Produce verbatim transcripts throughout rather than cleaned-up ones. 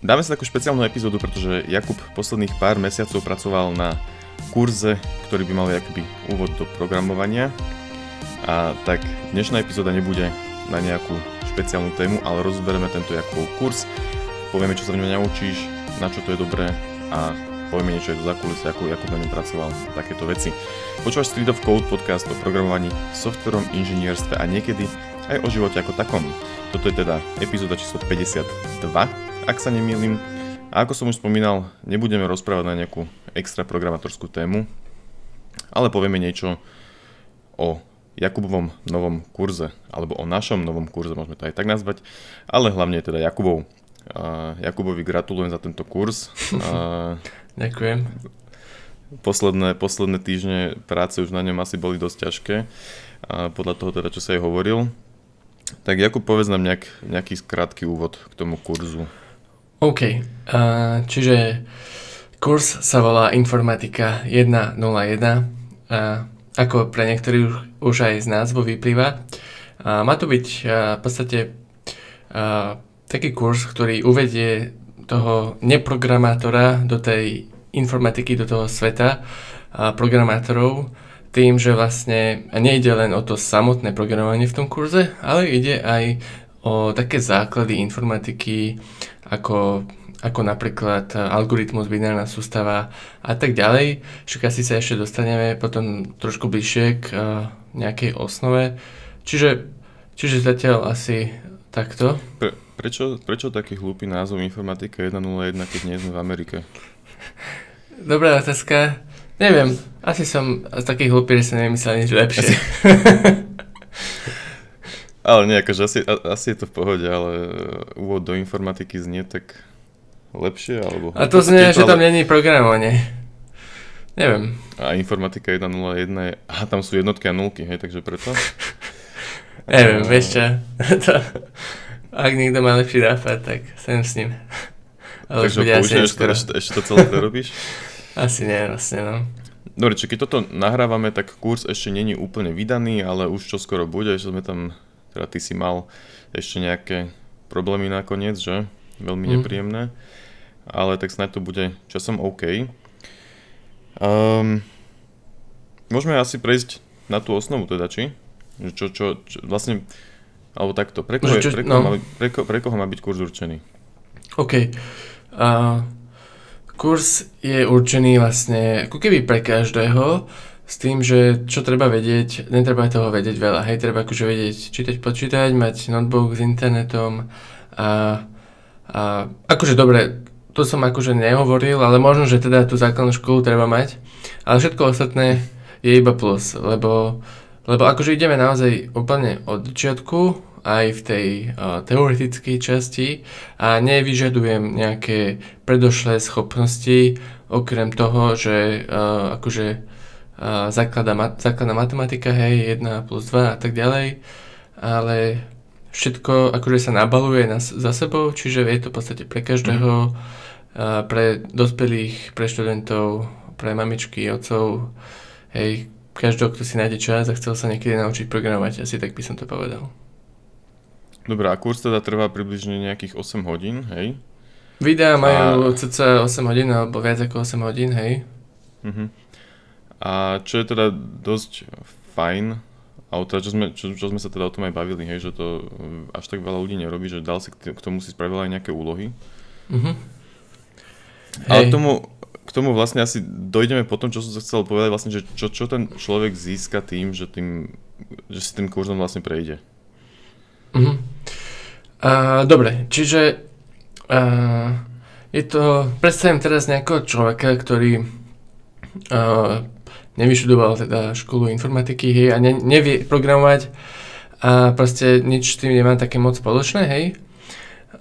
Dáme si takú špeciálnu epizódu, pretože Jakub posledných pár mesiacov pracoval na kurze, ktorý by mal akoby úvod do programovania. A tak dnešná epizóda nebude na nejakú špeciálnu tému, ale rozberieme tento Jakubov kurz, povieme, čo sa v ňom naučíš, na čo to je dobré a povieme niečo aj do zákulisia, ako Jakub na ňom pracoval, takéto veci. Počúvaš Street of Code podcast o programovaní, softverom, inžinierstve a niekedy aj o živote ako takom. Toto je teda epizóda číslo päťdesiatdva. Ak sa nemýlim, a ako som už spomínal, nebudeme rozprávať na nejakú extra programátorskú tému, ale povieme niečo o Jakubovom novom kurze, alebo o našom novom kurze, môžeme to aj tak nazvať, ale hlavne teda Jakubov. Uh, Jakubovi gratulujem za tento kurz. Uh, Ďakujem. Posledné, posledné týždne práce už na ňom asi boli dosť ťažké, uh, podľa toho teda, čo sa jej hovoril. Tak Jakub, povedz nám nejak, nejaký krátky úvod k tomu kurzu. OK, uh, čiže kurz sa volá Informatika jedna nula jedna. Uh, ako pre niektorých už, už aj z názvu vyplýva. Uh, má to byť uh, v podstate uh, taký kurz, ktorý uvedie toho neprogramátora do tej informatiky, do toho sveta uh, programátorov, tým, že vlastne nejde len o to samotné programovanie v tom kurze, ale ide aj o také základy informatiky, ako, ako napríklad algoritmus, binárna sústava a tak ďalej. Však asi sa ešte dostaneme potom trošku bližšie k uh, nejakej osnove. Čiže, čiže zatiaľ asi takto. Pre, prečo, prečo taký hlúpy názov Informatika jedna nula jedna, keď nie sme v Amerike? Dobrá otázka. Neviem, asi som z takých hlúpy, že som nemyslel nič lepšie. Asi... Ale nie, akože asi, asi je to v pohode, ale úvod do informatiky znie tak lepšie, alebo... A to znie, že tam ale... není programovanie. Neviem. A informatika jedna nula jedna je... Aha, tam sú jednotky a nulky, hej, takže preto? Neviem, vieš čo. To... Ak niekto má lepší nápad, tak sem s ním. Ale takže používaš to, ešte, ešte to celé robíš? Asi nie, vlastne, no. Dobre, čiže keď toto nahrávame, tak kurz ešte není úplne vydaný, ale už čo skoro bude, ešte sme tam... Teda ty si mal ešte nejaké problémy nakoniec, že? Veľmi mm. nepríjemné. Ale tak snáď to bude časom OK. Um, môžeme asi prejsť na tú osnovu teda, či? Čo, čo, čo vlastne, alebo takto. Pre koho, čo, pre, koho no. má, pre, ko, pre koho má byť kurz určený? OK. Uh, kurz je určený vlastne ako keby pre každého. S tým, že čo treba vedieť, netreba toho vedieť veľa, hej, treba akože vedieť čítať, počítať, mať notebook s internetom a, a akože dobre, to som akože nehovoril, ale možno, že teda tú základnú školu treba mať, ale všetko ostatné je iba plus, lebo, lebo akože ideme naozaj úplne od začiatku, aj v tej uh, teoretickej časti a nevyžadujem nejaké predošlé schopnosti, okrem toho, že uh, akože Základná, mat- základná matematika, hej, jeden plus dva a tak ďalej, ale všetko akože sa nabaluje na, za sebou, čiže je to v podstate pre každého, mm. pre dospelých, pre študentov, pre mamičky, otcov, hej, každého, kto si nájde čas a chcel sa niekedy naučiť programovať, asi tak by som to povedal. Dobre, a kurz teda trvá približne nejakých osem hodín, hej? Videá majú a... cca osem hodín, alebo viac ako osem hodín, hej? Mhm. A čo je teda dosť fajn, a teda čo, sme, čo, čo sme sa teda o tom aj bavili, hej, že to až tak veľa ľudí nerobí, že dal si k tomu si spravila aj nejaké úlohy. Mm-hmm. Ale k tomu, k tomu vlastne asi dojdeme potom, čo som sa chcel povedať, vlastne, že čo, čo ten človek získa tým, že, tým, že si tým kurzom vlastne prejde. Mm-hmm. Uh, dobre, čiže uh, je to, predstavím teraz nejakého človeka, ktorý uh, nevyštudoval teda školu informatiky, hej, a ne, nevie programovať a proste nič s tým nemá také moc spoločné, hej.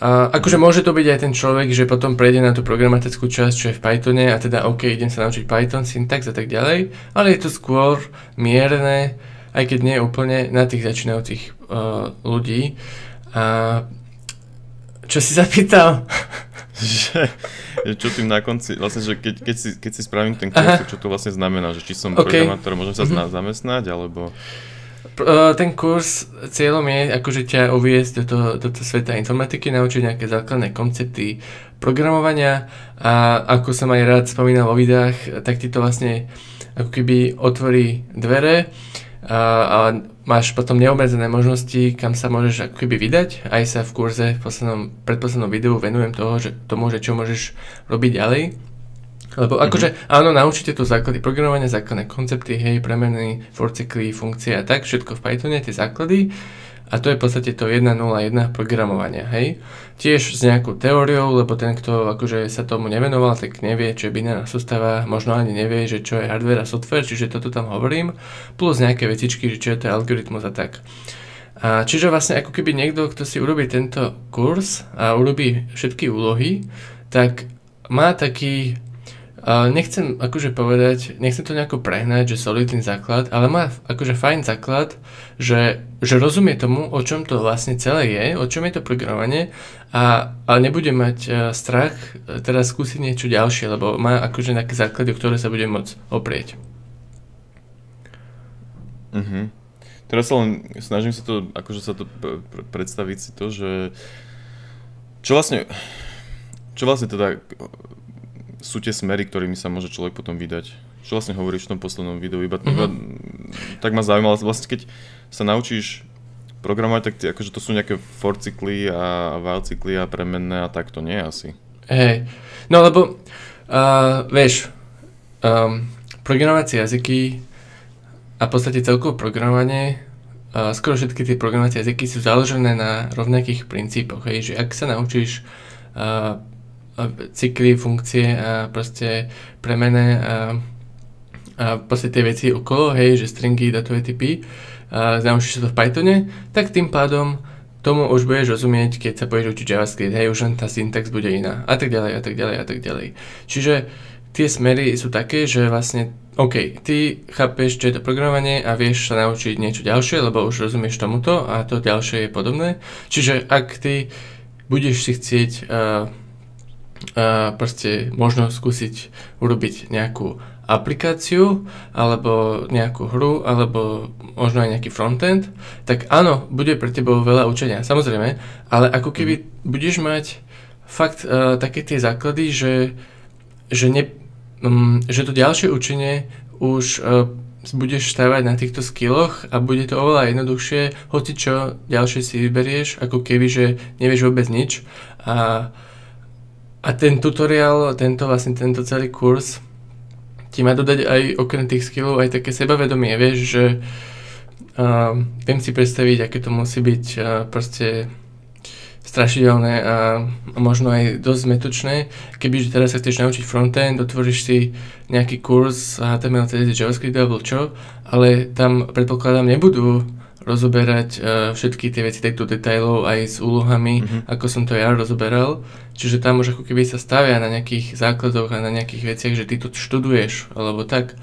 A akože môže to byť aj ten človek, že potom prejde na tú programatickú časť, čo je v Pythone a teda OK, idem sa naučiť Python, syntax a tak ďalej, ale je to skôr mierne, aj keď nie úplne na tých začínajúcich uh, ľudí. A čo si zapýtal? Že, čo tým na konci, vlastne, že keď, keď, si, keď si spravím ten kurz, čo to vlastne znamená, že či som okay programátor, môžem sa mm-hmm. zamestnať, alebo... Ten kurz cieľom je akože ťa uviesť do toho, do toho sveta informatiky, naučiť nejaké základné koncepty programovania a ako som aj rád spomínal vo videách, tak ti to vlastne ako keby otvorí dvere a, a máš potom neobmedzené možnosti, kam sa môžeš ako keby vydať. Aj sa v kurze v poslednom, predposlednom videu venujem toho, že, tomu, že čo môžeš robiť ďalej. Lebo akože, mm-hmm. áno, naučíte tu základy programovania, základné koncepty, hej, premeny, for cykly, funkcie a tak, všetko v Pythone, tie základy. A to je v podstate to jedna nula jedna programovania, hej. Tiež s nejakou teóriou, lebo ten, kto akože sa tomu nevenoval, tak nevie, čo je binárna sústava, možno ani nevie, že čo je hardware a software, čiže toto tam hovorím, plus nejaké vecičky, že čo je to algoritmus a tak. A čiže vlastne ako keby niekto, kto si urobí tento kurz a urobí všetky úlohy, tak má taký... Uh, nechcem akože povedať, nechcem to nejako prehnať, že solidný základ, ale má akože fajn základ, že, že rozumie tomu, o čom to vlastne celé je, o čom je to programovanie a, a nebude mať uh, strach teraz skúsiť niečo ďalšie, lebo má akože nejaké základy, o ktoré sa bude môcť oprieť. Uh-huh. Teraz sa len snažím sa to, akože sa to p- p- predstaviť si to, že čo vlastne, čo vlastne teda... sú tie smery, ktorými sa môže človek potom vydať. Čo vlastne hovoríš v tom poslednom videu, iba, mm-hmm. iba tak ma zaujímalo, vlastne keď sa naučíš programovať, tak ty, akože to sú nejaké for cykly a while cykly a premenné a tak to nie je asi. Hej, no lebo uh, vieš, um, programovacie jazyky a v podstate celkovo programovanie, uh, skoro všetky tie programovacie jazyky sú založené na rovnakých princípoch, hej, že ak sa naučíš uh, cykly, funkcie a proste premene a, a proste tie veci okolo, hej, že stringy, datové typy, a naučíš sa to v Pythone, tak tým pádom tomu už budeš rozumieť, keď sa pôjdeš učiť JavaScript, hej, už len tá syntax bude iná a tak ďalej, a tak ďalej, a tak ďalej. Čiže tie smery sú také, že vlastne, OK, ty chápeš, čo je to programovanie a vieš sa naučiť niečo ďalšie, lebo už rozumieš tomuto a to ďalšie je podobné. Čiže ak ty budeš si chcieť uh, Uh, proste možno skúsiť urobiť nejakú aplikáciu alebo nejakú hru alebo možno aj nejaký frontend, tak áno, bude pre tebou veľa učenia, samozrejme, ale ako keby budeš mať fakt uh, také tie základy, že, že, ne, um, že to ďalšie učenie už uh, budeš stávať na týchto skilloch a bude to oveľa jednoduchšie, hoci čo ďalšie si vyberieš, ako keby, že nevieš vôbec nič a A ten tutoriál, tento vlastne tento celý kurz ti má dodať aj okrem tých skillov aj také sebavedomie, vieš, že uh, viem si predstaviť, aké to musí byť uh, proste strašidelné a, a možno aj dosť zmetočné. Kebyže teraz sa chceš naučiť frontend, otvoríš si nejaký kurz há té em el, cé es es, JavaScript alebo čo, ale tam predpokladám nebudú rozoberať uh, všetky tie veci takto detailov aj s úlohami, mm-hmm. ako som to ja rozoberal. Čiže tam už ako keby sa stavia na nejakých základoch a na nejakých veciach, že ty to študuješ, alebo tak.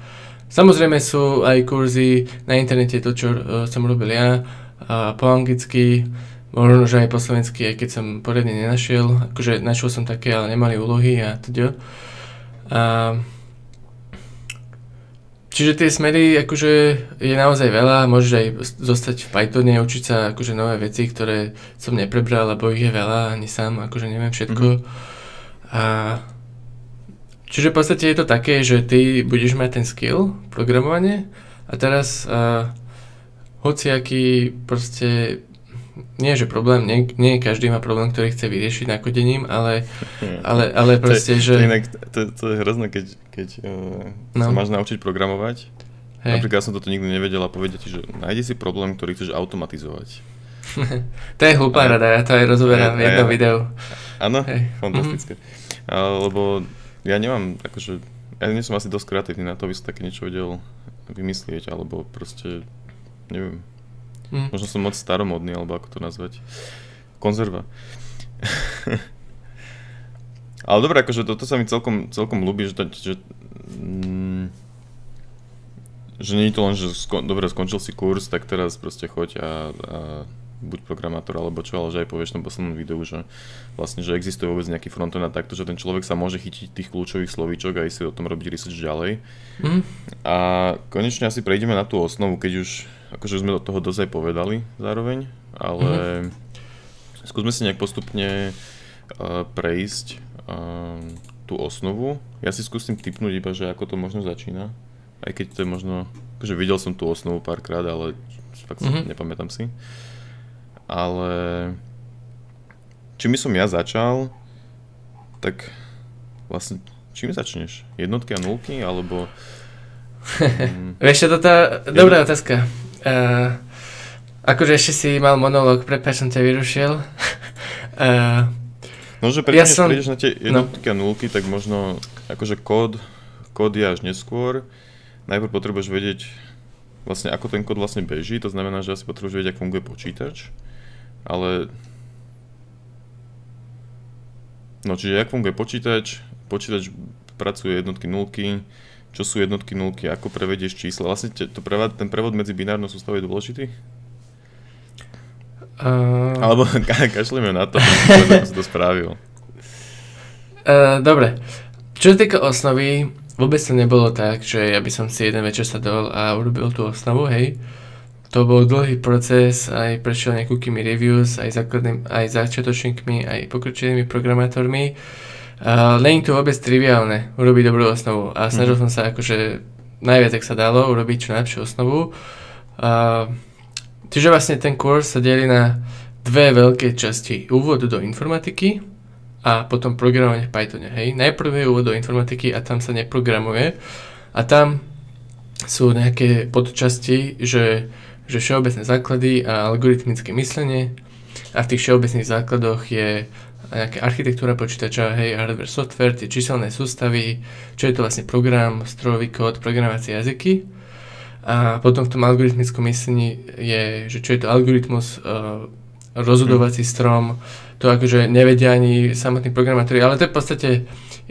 Samozrejme sú aj kurzy na internete, to čo uh, som robil ja, uh, po anglicky, možno že aj po slovensky, aj keď som poriadne nenašiel. Akože našiel som také, ale nemali úlohy a teda. Uh, Čiže tie smery akože je naozaj veľa, môžeš aj zostať v Pythone, učiť sa akože nové veci, ktoré som neprebral, lebo ich je veľa, ani sám akože neviem všetko. Mm-hmm. A... Čiže v podstate je to také, že ty budeš mať ten skill, programovanie a teraz uh, hociaký proste, nie že problém, nie, nie každý má problém, ktorý chce vyriešiť nakodením, ale, ale, ale proste, to je, že... To je, inak, to, to je hrozné, keď... keď uh, no. sa máš naučiť programovať. Hej. Napríklad som toto nikdy nevedel a povedať ti, že nájde si problém, ktorý chceš automatizovať. To je hlúpa a, rada, ja to aj rozoberám v jednom ja, videu. Áno, fantastické. Mm-hmm. Uh, lebo ja nemám, akože, ja nie som asi dosť kreatívny na to, aby som také niečo vedel vymyslieť, alebo proste, neviem, mm. možno som moc staromodný, alebo ako to nazvať, konzerva. Ale dobre, akože toto sa mi celkom, celkom ľúbi, že, to, že, mm, že nie je to len, že skon, dobre, skončil si kurz, tak teraz proste choď a, a buď programátor alebo čo, ale že aj povieš v tom poslednom videu, že vlastne, že existuje vôbec nejaký frontend a takto, že ten človek sa môže chytiť tých kľúčových slovíčok a ísť si o tom robiť research ďalej. Mm. A konečne asi prejdeme na tú osnovu, keď už akože sme do toho dosť aj povedali zároveň, ale mm-hmm. skúsme si nejak postupne uh, prejsť uh, tú osnovu. Ja si skúsim tipnúť iba, že ako to možno začína, aj keď to je možno, akože videl som tú osnovu párkrát, ale fakt mm-hmm. sa nepamätám si. Ale čím som ja začal, tak vlastne čím začneš? Jednotky a nulky, alebo... Um, vieš čo, toto... Jedno... Dobrá otázka. Uh, akože ešte si mal monológ, prepáč, som ťa vyrušil. Uh, no, že preto, ja som... prídeš na tie jednotky no. a nulky, tak možno akože kód, kód je až neskôr. Najprv potrebuješ vedieť, vlastne ako ten kód vlastne beží, to znamená, že asi potrebuješ vedieť, ako funguje počítač, ale... No, čiže jak funguje počítač, počítač pracuje jednotky, nulky, čo sú jednotky, nulky, ako prevedieš čísla. Vlastne to prevad, ten prevod medzi binárnou sústavou je dôležitý? Uh... Alebo ka- kašlíme na to, ako som to spravil. Uh, dobre. Čo sa týka osnovy, vôbec to nebolo tak, že ja by som si jeden večer sadol a urobil tú osnovu, hej. To bol dlhý proces, aj prešiel nejakými reviews, aj základným, aj začiatočníkmi, aj pokročilými programátormi. Uh, Len to vôbec triviálne, urobiť dobrú osnovu. A snažil mm-hmm. som sa akože najviac, ak sa dalo, urobiť čo najlepšiu osnovu. Uh, Čiže vlastne ten kurz sa delí na dve veľké časti. Úvod do informatiky a potom programovanie v Pythone. Hej. Najprv je úvod do informatiky a tam sa neprogramuje. A tam sú nejaké podčasti, že že všeobecné základy a algoritmické myslenie a v tých všeobecných základoch je nejaká architektúra počítača, hej, hardware, software, tie číselné sústavy, čo je to vlastne program, strojový kód, programovacie jazyky. A potom v tom algoritmickom myslení je, že čo je to algoritmus, uh, rozhodovací strom, to akože nevedia ani samotní programátori, ale to je v podstate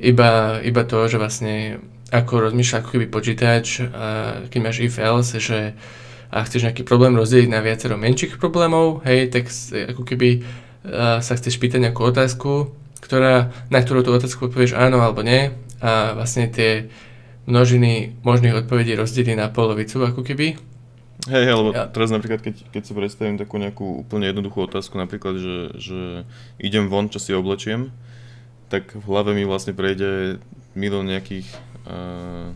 iba, iba to, že vlastne ako rozmýšľa ako keby počítač, uh, keď máš if-else, že a chceš nejaký problém rozdeliť na viacero menších problémov, hej, tak ako keby uh, sa chceš pýtať nejakú otázku, ktorá, na ktorú tú otázku odpovieš áno alebo nie, a vlastne tie množiny možných odpovedí rozdelí na polovicu ako keby. Hej, hej, lebo ja. Teraz napríklad, keď, keď si predstavím takú nejakú úplne jednoduchú otázku, napríklad, že, že idem von, čo si oblečiem, tak v hlave mi vlastne prejde milión nejakých uh,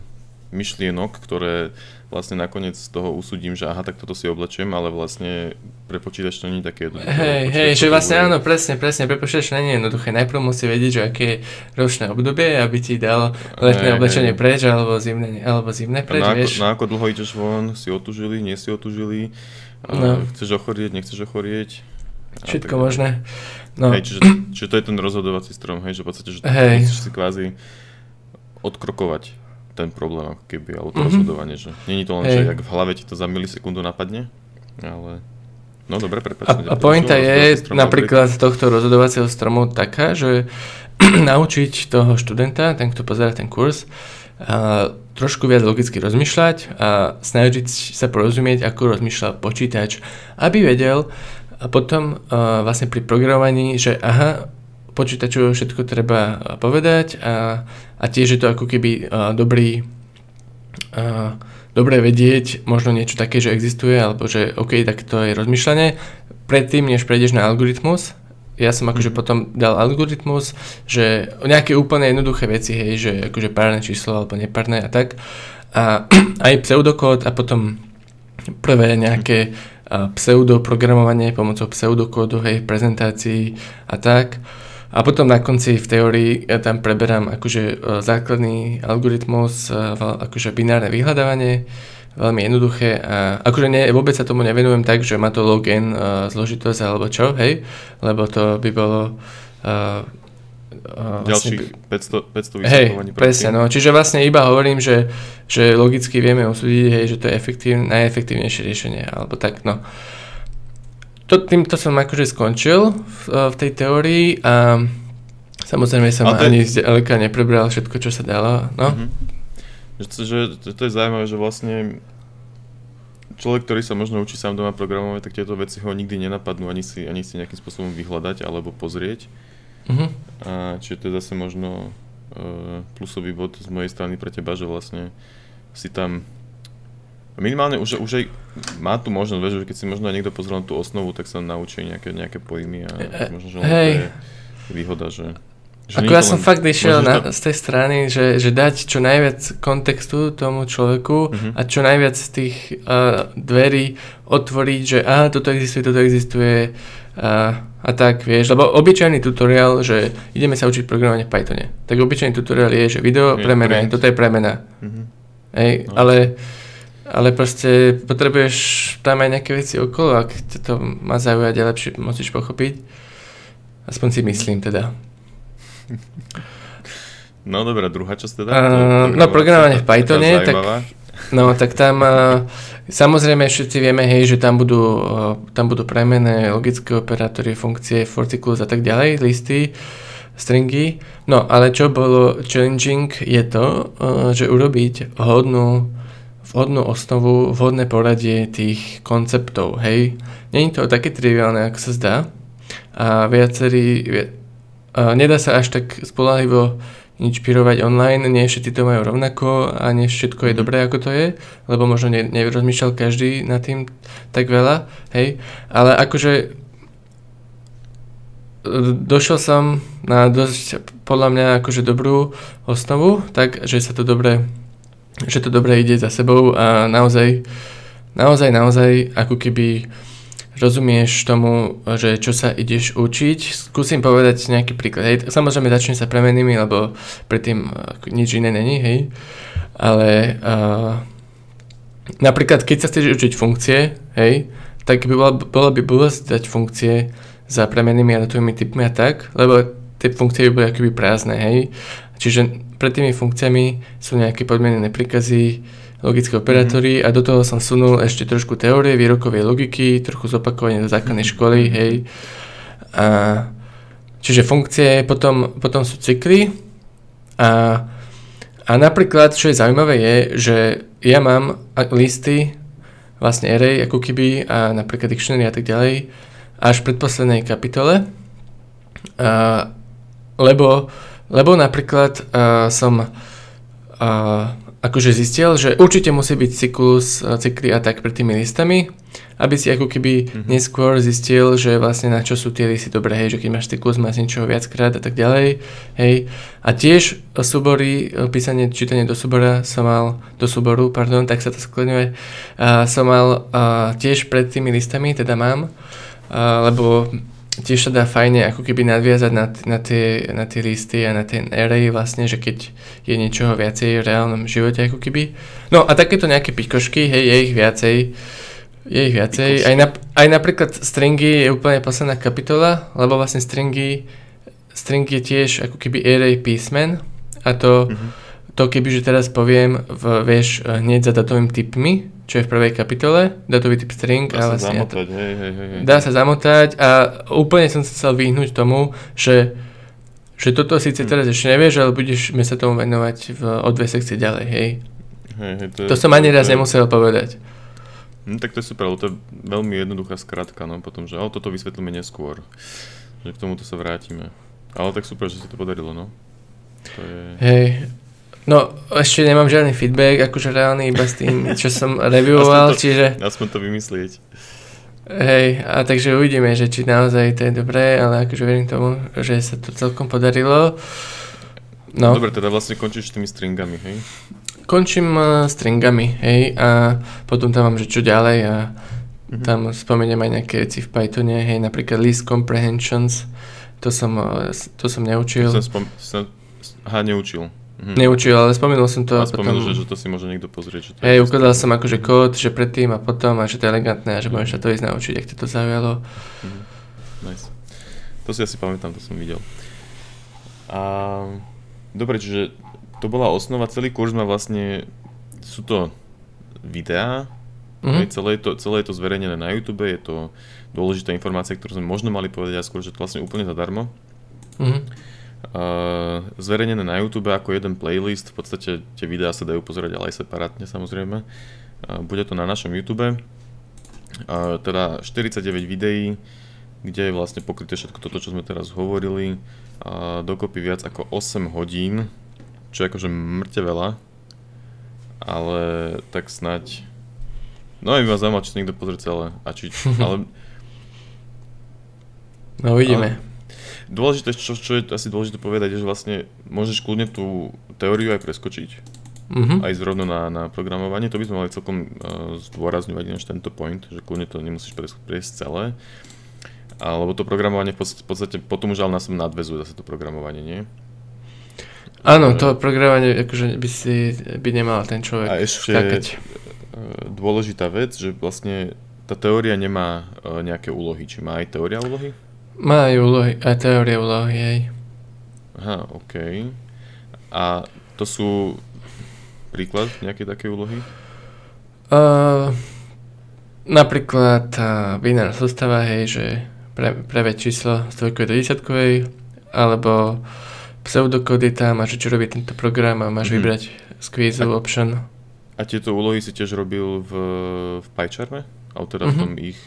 myšlienok, ktoré vlastne nakoniec z toho usúdim, že aha, tak toto si oblečiem, ale vlastne pre počítač to nie je také jednoduché. Hej, hej, že vlastne bude... áno, presne, presne, pre počítač nie je jednoduché. Najprv musí vedieť, že aké je ročné obdobie, aby ti dal letné hey, oblečenie hey. preč, alebo zimné, alebo zimné preč, na, vieš. Na ako dlho ideš von, si otužili, nie si otužili, no. Chceš ochorieť, nechceš ochorieť. Všetko tak, možné. No. Hej, čiže, čiže to je ten rozhodovací strom, hej, že v podstate, že hey. musíš si kvázi odkrokovať ten problém, ako keby, alebo to mm-hmm. rozhodovanie, že nie je to len, hey. že ak v hlave ti to za milisekundu napadne, ale no dobre, prepáčam. A, a pointa je napríklad z tohto rozhodovacieho stromu taká, že naučiť toho študenta, ten, kto pozerá ten kurz, a trošku viac logicky rozmýšľať a snažiť sa porozumieť, ako rozmýšľa počítač, aby vedel a potom a vlastne pri programovaní, že aha, počítaču všetko treba povedať a, a tiež je to ako keby a, dobrý, a, dobré vedieť, možno niečo také, že existuje, alebo že OK, tak to je rozmýšľanie. Predtým, než prejdeš na algoritmus, ja som akože potom dal algoritmus, že nejaké úplne jednoduché veci, hej, že akože párne číslo alebo nepárne a tak. A aj pseudokód a potom prvé nejaké a, pseudoprogramovanie pomocou pseudokódu, hej, prezentácií a tak. A potom na konci v teórii ja tam preberám akože základný algoritmus, akože binárne vyhľadávanie, veľmi jednoduché a akože nie, vôbec sa tomu nevenujem tak, že má to log-n zložitosť alebo čo, hej, lebo to by bolo uh, uh, ďalších vlastne, päťsto, päťsto vysvetľovaní. Hej, presne, no, čiže vlastne iba hovorím, že, že logicky vieme usúdiť, hej, že to je efektívne, najefektívnejšie riešenie, alebo tak, no. To, týmto som akože skončil v, v tej teórii a samozrejme som te... ani z ďaleka neprebral všetko, čo sa dalo. No? Mm-hmm. Že, že, že to je zaujímavé, že vlastne človek, ktorý sa možno učí sám doma programovať, tak tieto veci ho nikdy nenapadnú ani si, ani si nejakým spôsobom vyhľadať alebo pozrieť. Mm-hmm. A, čiže to je zase možno e, plusový bod z mojej strany pre teba, že vlastne si tam Minimálne už, už aj má tu možnosť, vieš, keď si možno aj niekto pozrel tú osnovu, tak sa naučí nejaké, nejaké pojmy a e, možno, že hej. To je výhoda, že... že ako ja som len, fakt išiel na, to... z tej strany, že, že dať čo najviac kontextu tomu človeku uh-huh. a čo najviac z tých uh, dverí otvoriť, že aha, toto existuje, toto existuje a, a tak, vieš, lebo obyčajný tutoriál, že ideme sa učiť programovanie v Pythone, tak obyčajný tutoriál je, že video je premena, print. Toto je premena. Uh-huh. Hej, no. ale... Ale proste potrebuješ tam aj nejaké veci okolo, ak ťa to má zaujať a lepšie musíš pochopiť. Aspoň si myslím teda. No dobrá, druhá časť teda. Uh, no programovanie v Pythone, tak, no, tak tam uh, samozrejme všetci vieme, hej, že tam budú, uh, tam budú premené, logické operátory, funkcie, for, cyklus a tak ďalej, listy, stringy. No ale čo bolo challenging je to, uh, že urobiť hodnú vhodnú osnovu, vhodné poradie tých konceptov, hej. Není to také triviálne, ako sa zdá. A viacerí... A nedá sa až tak spoľahlivo inšpirovať online, nie všetci to majú rovnako a nie všetko je dobré, ako to je, lebo možno ne, nerozmýšľal každý nad tým tak veľa, hej. Ale akože... Došiel som na dosť, podľa mňa, akože dobrú osnovu, tak, že sa to dobre... že to dobre ide za sebou a naozaj, naozaj, naozaj, ako keby rozumieš tomu, že čo sa ideš učiť. Skúsim povedať nejaký príklad. Hej, samozrejme začne sa premenými, lebo predtým nič iné není, hej. Ale uh, napríklad, keď sa chceš učiť funkcie, hej, tak by bola, bola by blbosť dať funkcie za premenými a datovými typmi a tak, lebo tie funkcie by boli akoby prázdne, hej. Čiže pred tými funkciami sú nejaké podmienené príkazy, logické operátory mm-hmm. a do toho som sunul ešte trošku teórie, výrokovej logiky, trochu zopakovanie do základnej školy, hej. A, čiže funkcie, potom, potom sú cykly a, a napríklad, čo je zaujímavé je, že ja mám listy, vlastne array, ako keby a napríklad dictionary a tak ďalej, až v predposlednej kapitole, a, lebo Lebo napríklad uh, som uh, akože zistil, že určite musí byť cyklus, cykly a tak pred tými listami, aby si ako keby mm-hmm. neskôr zistil, že vlastne na čo sú tie listy dobré, hej, že keď máš cyklus, máš niečoho viackrát a tak ďalej, hej. A tiež súbory, písanie, čítanie do súbora som mal, do súboru, pardon, tak sa to skloňuje, uh, som mal uh, tiež pred tými listami, teda mám, uh, lebo... Tiež sa dá fajne ako keby nadviazať na, t- na, tie, na tie listy a na ten array vlastne, že keď je niečoho viacej v reálnom živote ako keby. No a takéto nejaké pikošky, hej, je ich viacej. Je ich viacej. Aj, na, aj napríklad stringy je úplne posledná kapitola, lebo vlastne stringy, string je tiež ako keby array písmen a to, mm-hmm. to kebyže teraz poviem, v, vieš, hneď za datovým typmi, čo je v prvej kapitole, datový typ string. Dá sa vlastne zamotať, to, hej, hej, hej. Dá sa zamotať a úplne som sa chcel vyhnúť tomu, že, že toto síce teraz ešte nevieš, ale budeš sa tomu venovať v, o dve sekcie ďalej, hej. hej, hej to, to je, som ani to, raz to je, nemusel povedať. No, tak to je super, to je veľmi jednoduchá skratka, no potom, že ale toto vysvetlíme neskôr, že k tomuto sa vrátime. Ale tak super, že sa to podarilo, no. To je... Hej. No, ešte nemám žiadny feedback, akože reálny, iba s tým, čo som reviewoval, čiže... Aspoň to vymyslieť. Hej, a takže uvidíme, že či naozaj to je dobré, ale akože verím tomu, že sa to celkom podarilo. No. Dobre, teda vlastne končíš s tými stringami, hej? Končím uh, stringami, hej, a potom tam mám, že čo ďalej a mhm. tam spomeniem aj nejaké veci v Pythone, hej, napríklad list comprehensions, to som, to som neučil. To som spom... Aha, neučil. Hmm. Neučil, ale spomenul som to. A spomenul, potom, že, že to si môže niekto pozrieť. Že to hej, ukázal som akože kód, že predtým a potom a že to je elegantné a že hmm. môžeš sa to ísť naučiť, ak ťa to zaujalo. Hmm. Nice. To si asi pamätám, to som videl. A... Dobre, čiže to bola osnova, celý kurz má vlastne, sú to videá, mm-hmm. celé, je to, celé je to zverejnené na YouTube, je to dôležitá informácia, ktorú sme možno mali povedať a skôr, že to vlastne úplne zadarmo. Mhm. Uh, zverejnené na YouTube ako jeden playlist, v podstate tie videá sa dajú pozerať, ale aj separátne samozrejme. Uh, bude to na našom YouTube, uh, teda štyridsaťdeväť videí, kde je vlastne pokryté všetko toto, čo sme teraz hovorili, uh, dokopy viac ako osem hodín, čo je akože mŕte veľa, ale tak snáď No aj by ma zaujímalo, či to niekto pozrie celé. A či, ale... No uvidíme. Ale... Dôležité, čo, čo je asi dôležité povedať, je, že vlastne môžeš kľudne tú teóriu aj preskočiť. Mm-hmm. Aj zrovna na, na programovanie. To by sme mali celkom uh, zdôrazňovať než tento point, že kľudne to nemusíš prejsť celé. Alebo to programovanie v podstate, v podstate potom už ale na sebe nadväzuje zase to programovanie, nie? Áno, to programovanie akože by si by nemal ten človek vkákať. A ešte vkákať. Dôležitá vec, že vlastne tá teória nemá nejaké úlohy. Či má aj teória úlohy? Má aj úlohy, aj teória úlohy, aj. Aha, OK. A to sú príklad nejaké také úlohy? Uh, napríklad uh, binárna sústava, hej, že pre, preveď číslo z dvojkovej do desiatkovej, alebo pseudokódy tam, a čo robí tento program a máš mm. vybrať squeeze a, option. A tieto úlohy si tiež robil v, v PyCharme? Ale teda mm-hmm. v tom ich...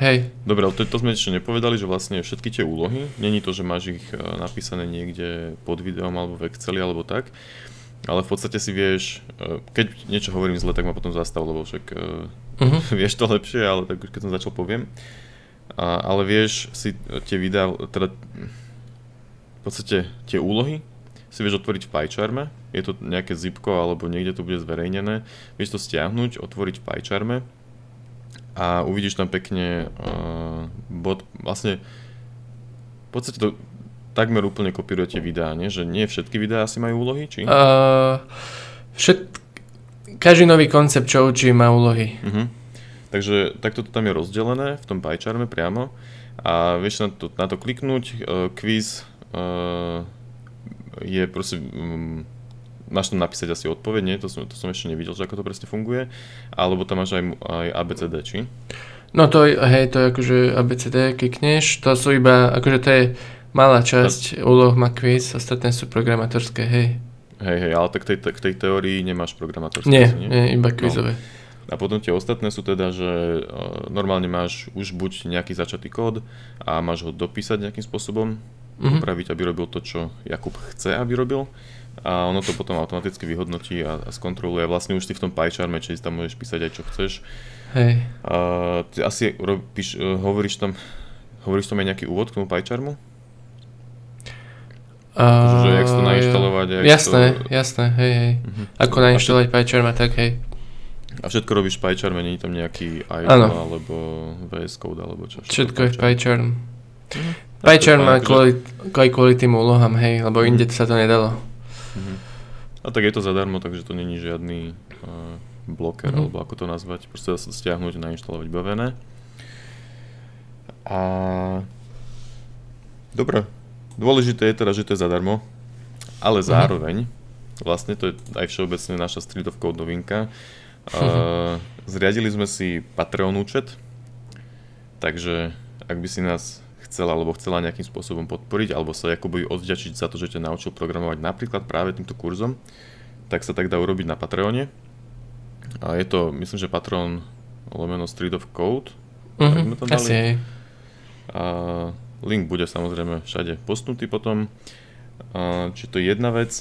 Hej. Dobre, ale to, to sme ešte nepovedali, že vlastne všetky tie úlohy, není to, že máš ich napísané niekde pod videom alebo v Exceli alebo tak, ale v podstate si vieš, keď niečo hovorím zle, tak ma potom zastav, lebo však uh-huh. vieš to lepšie, ale tak už keď som začal poviem. A, ale vieš si tie videá, teda v podstate tie úlohy si vieš otvoriť v PyCharme, je to nejaké zipko alebo niekde to bude zverejnené, vieš to stiahnuť, otvoriť v PyCharme a uvidíš tam pekne uh, bod, vlastne v podstate to takmer úplne kopírujete videá, nie? Že nie všetky videá asi majú úlohy, či? Uh, všet... Každý nový koncept, čo učí, má úlohy. Uh-huh. Takže takto to tam je rozdelené, v tom PyCharme priamo a vieš na to, na to kliknúť, uh, quiz uh, je proste... Um, máš tam napísať asi odpoveď, nie? To som, to som ešte nevidel, že ako to presne funguje. Alebo tam máš aj, aj á bé cé dé, či? No to, hej, to je akože á bé cé dé, klikneš, to sú iba, akože to je malá časť, a... úloh má quiz, ostatné sú programátorské, hej. Hej, hej, ale tak tej, k tej teórii nemáš programátorské, nie? Nie, nie, iba quizové. No. A potom tie ostatné sú teda, že normálne máš už buď nejaký začatý kód a máš ho dopísať nejakým spôsobom, mm-hmm. upraviť, aby robil to, čo Jakub chce, aby robil. A ono to potom automaticky vyhodnotí a, a skontroluje. Vlastne už ty v tom PyCharme, či tam môžeš písať aj čo chceš. Hej. Uh, ty asi robíš, uh, hovoríš tam, hovoríš tam aj nejaký úvod k tomu PyCharmu? Uh, že jak si to nainštalovať? Jak jasné, to... jasné, hej, hej. Uh-huh. Ako nainštalovať všetko... PyCharm a tak, hej. A všetko robíš v PyCharme, nie je tam nejaký í dé ó alebo vé es Code alebo čo? Všetko, všetko je v PyCharm. Uh-huh. PyCharm má kvôli, kvôli tým úlohám, hej, lebo inde uh-huh. sa to nedalo. Uh-huh. A tak je to zadarmo, takže to není žiadny uh, bloker, uh-huh. alebo ako to nazvať, proste sa stiahnuť a nainštalovať bavené. A... Dobre, dôležité je teda, že to je zadarmo, ale uh-huh. zároveň, vlastne to je aj všeobecne naša Street of Code novinka, uh, uh-huh. zriadili sme si Patreon účet, takže ak by si nás chcela alebo chcela nejakým spôsobom podporiť alebo sa Jakubovi odvďačiť za to, že ťa naučil programovať napríklad práve týmto kurzom, tak sa tak dá urobiť na Patreone. A je to, myslím, že Patreon lomeno Street of Code. Mm-hmm, tak asi aj. A link bude samozrejme všade postnutý potom. A či to je jedna vec.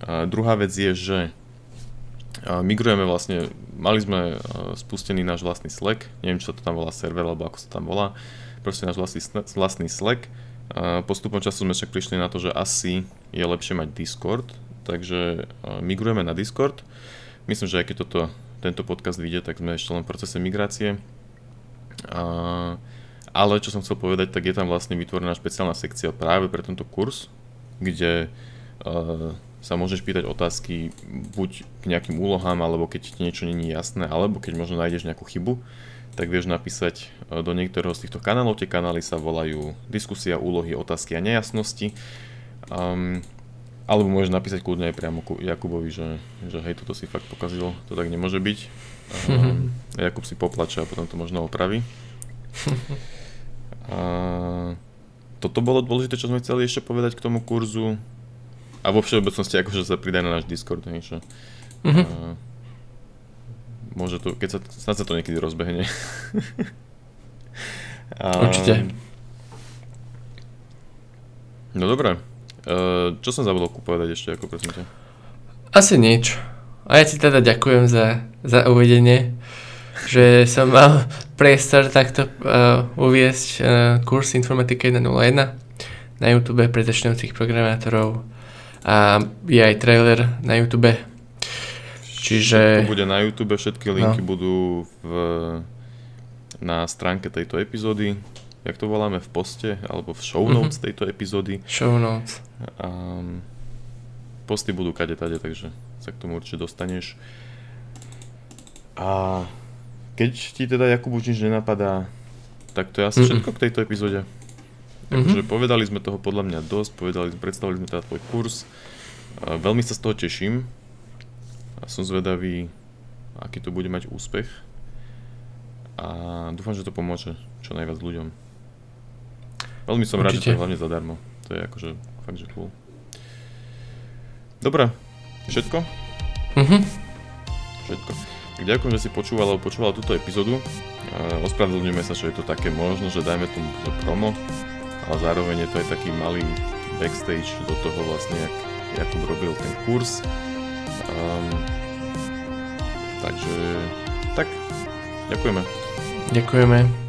A druhá vec je, že migrujeme vlastne, mali sme spustený náš vlastný Slack, neviem, či sa to tam volá server alebo ako sa tam volá. Proste náš vlastný, vlastný Slack. Postupom času sme však prišli na to, že asi je lepšie mať Discord, takže migrujeme na Discord. Myslím, že aj keď toto, tento podcast vyjde, tak sme ešte len v procese migrácie. Ale čo som chcel povedať, tak je tam vlastne vytvorená špeciálna sekcia práve pre tento kurz, kde sa môžeš pýtať otázky buď k nejakým úlohám, alebo keď ti niečo nie je jasné, alebo keď možno nájdeš nejakú chybu, tak vieš napísať do niektorého z týchto kanálov. Tie kanály sa volajú diskusia, úlohy, otázky a nejasnosti. Um, alebo môžeš napísať kľudne aj priamo Jakubovi, že, že hej, toto si fakt pokazil, to tak nemôže byť. Um, Jakub si poplače a potom to možno opraví. Uh, toto bolo dôležité, čo sme chceli ešte povedať k tomu kurzu. A vo všeobecnosti akože sa pridaj na náš Discord, hej, že... Uh, Môže to, keď sa, snad sa to niekedy rozbehne. A... Určite. No dobré. E, čo som zabudol povedať ešte, ako prosím ťa? Asi nič. A ja ti teda ďakujem za, za uvedenie. že som mal priestor takto uh, uviesť uh, kurz Informatika jedna nula jedna na YouTube pre začínajúcich programátorov a je aj trailer na YouTube. Čiže... To bude na YouTube, všetky linky no. budú v, na stránke tejto epizódy. Jak to voláme? V poste? Alebo v show notes mm-hmm. tejto epizódy. Show notes. Um, posty budú kadetade, takže sa k tomu určite dostaneš. A keď ti teda Jakub už nič nenapadá, tak to je asi mm-hmm. všetko k tejto epizóde. Takže mm-hmm. povedali sme toho podľa mňa dosť, povedali, predstavili sme teda tvoj kurz. Uh, veľmi sa z toho teším. A som zvedavý, aký to bude mať úspech. A dúfam, že to pomôže čo najviac ľuďom. Veľmi som rád, že to je hlavne zadarmo. To je akože fakt, že cool. Dobre, všetko? Mhm. Všetko. Tak ďakujem, že si počúval alebo počúvala túto epizódu. Ospravedlňujeme sa, že je to také možno, že dajme tomu to promo, ale zároveň je to aj taký malý backstage do toho vlastne, jak Jakub robil ten kurz. Um, takže tak, ďakujeme. Ďakujeme.